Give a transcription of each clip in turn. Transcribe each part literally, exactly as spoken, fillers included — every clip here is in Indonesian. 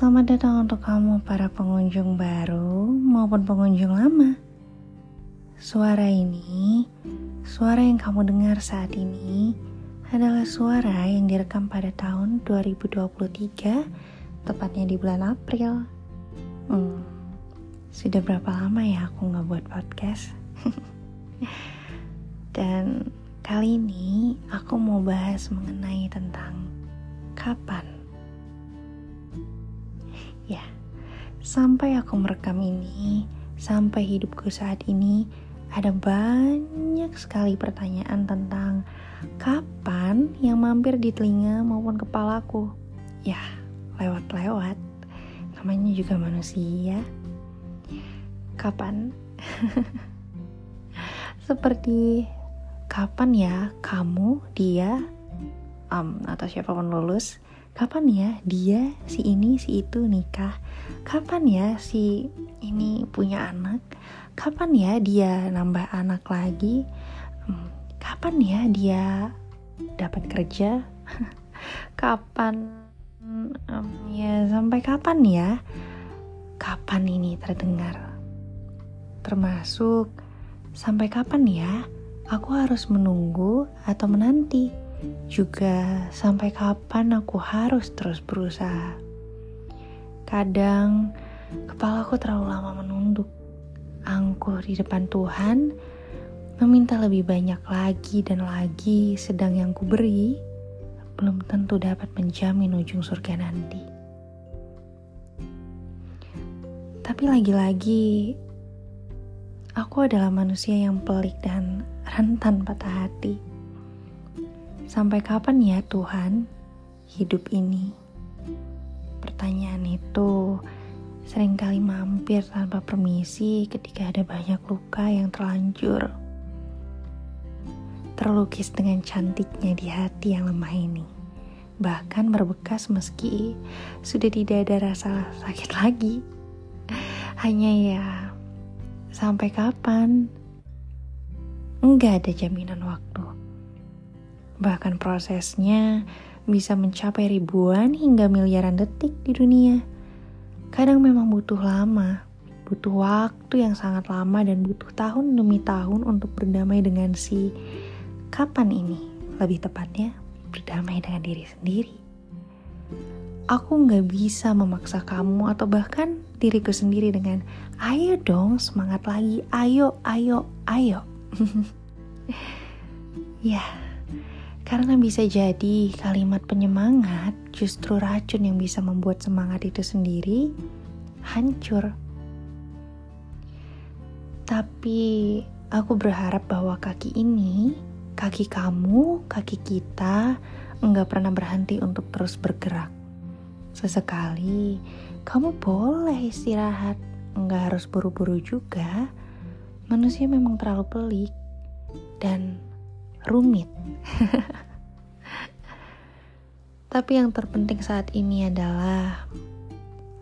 Selamat datang untuk kamu para pengunjung baru maupun pengunjung lama. Suara ini, suara yang kamu dengar saat ini adalah suara yang direkam pada tahun dua ribu dua puluh tiga, tepatnya di bulan April. Hmm, sudah berapa lama ya aku gak buat podcast? Dan kali ini aku mau bahas mengenai tentang kapan. Ya, sampai aku merekam ini, sampai hidupku saat ini, ada banyak sekali pertanyaan tentang kapan yang mampir di telinga maupun kepalaku. Ya, lewat-lewat. Namanya juga manusia. Kapan? Seperti kapan ya kamu, dia, um, atau siapapun lulus. Kapan ya dia, si ini, si itu nikah? Kapan ya si ini punya anak? Kapan ya dia nambah anak lagi? Kapan ya dia dapat kerja? Kapan um, ya sampai kapan ya? Kapan ini terdengar? Termasuk sampai kapan ya aku harus menunggu atau menanti? Juga sampai kapan aku harus terus berusaha? Kadang kepalaku terlalu lama menunduk, angkuh di depan Tuhan, meminta lebih banyak lagi dan lagi, sedang yang kuberi belum tentu dapat menjamin ujung surga nanti. Tapi lagi-lagi aku adalah manusia yang pelik dan rentan patah hati. Sampai kapan ya Tuhan hidup ini? Pertanyaan itu seringkali mampir tanpa permisi ketika ada banyak luka yang terlanjur, terlukis dengan cantiknya di hati yang lemah ini, bahkan berbekas meski sudah tidak ada rasa sakit lagi. Hanya ya, sampai kapan? Enggak ada jaminan waktu. Bahkan prosesnya bisa mencapai ribuan hingga miliaran detik di dunia. Kadang memang butuh lama, butuh waktu yang sangat lama dan butuh tahun demi tahun untuk berdamai dengan si kapan ini, lebih tepatnya berdamai dengan diri sendiri. Aku gak bisa memaksa kamu atau bahkan diriku sendiri dengan ayo dong semangat lagi, ayo, ayo, ayo. Ya, yeah. Karena bisa jadi kalimat penyemangat justru racun yang bisa membuat semangat itu sendiri hancur. Tapi aku berharap bahwa kaki ini, kaki kamu, kaki kita enggak pernah berhenti untuk terus bergerak. Sesekali kamu boleh istirahat, enggak harus buru-buru juga. Manusia memang terlalu pelik dan rumit. Tapi yang terpenting saat ini adalah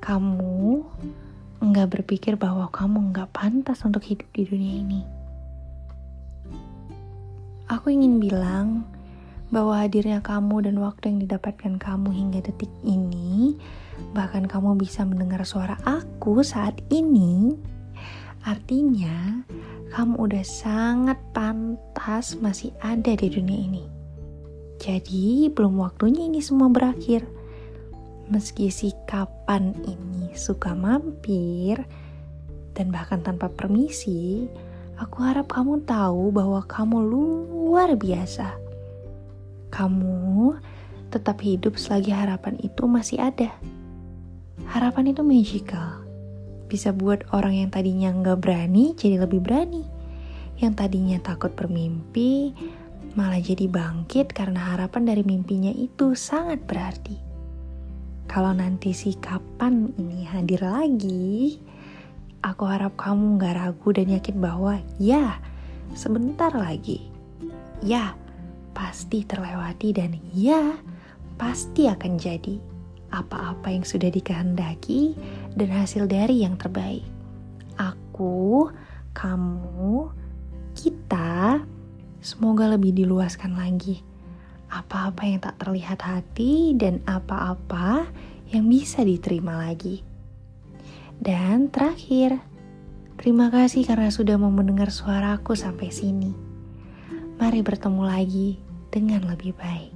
kamu enggak berpikir bahwa kamu enggak pantas untuk hidup di dunia ini. Aku ingin bilang bahwa hadirnya kamu dan waktu yang didapatkan kamu hingga detik ini, bahkan kamu bisa mendengar suara aku saat ini, artinya kamu udah sangat pantas masih ada di dunia ini. Jadi belum waktunya ini semua berakhir. Meski si kapan ini suka mampir dan bahkan tanpa permisi, aku harap kamu tahu bahwa kamu luar biasa. Kamu tetap hidup selagi harapan itu masih ada. Harapan itu magical. Bisa buat orang yang tadinya gak berani jadi lebih berani. Yang tadinya takut bermimpi malah jadi bangkit karena harapan dari mimpinya itu sangat berarti. Kalau nanti si kapan ini hadir lagi, aku harap kamu gak ragu dan yakin bahwa ya, sebentar lagi. Ya, pasti terlewati dan ya, pasti akan jadi apa-apa yang sudah dikehendaki dan hasil dari yang terbaik. Aku, kamu, kita, semoga lebih diluaskan lagi. Apa-apa yang tak terlihat hati dan apa-apa yang bisa diterima lagi. Dan terakhir, terima kasih karena sudah mau mendengar suaraku sampai sini. Mari bertemu lagi dengan lebih baik.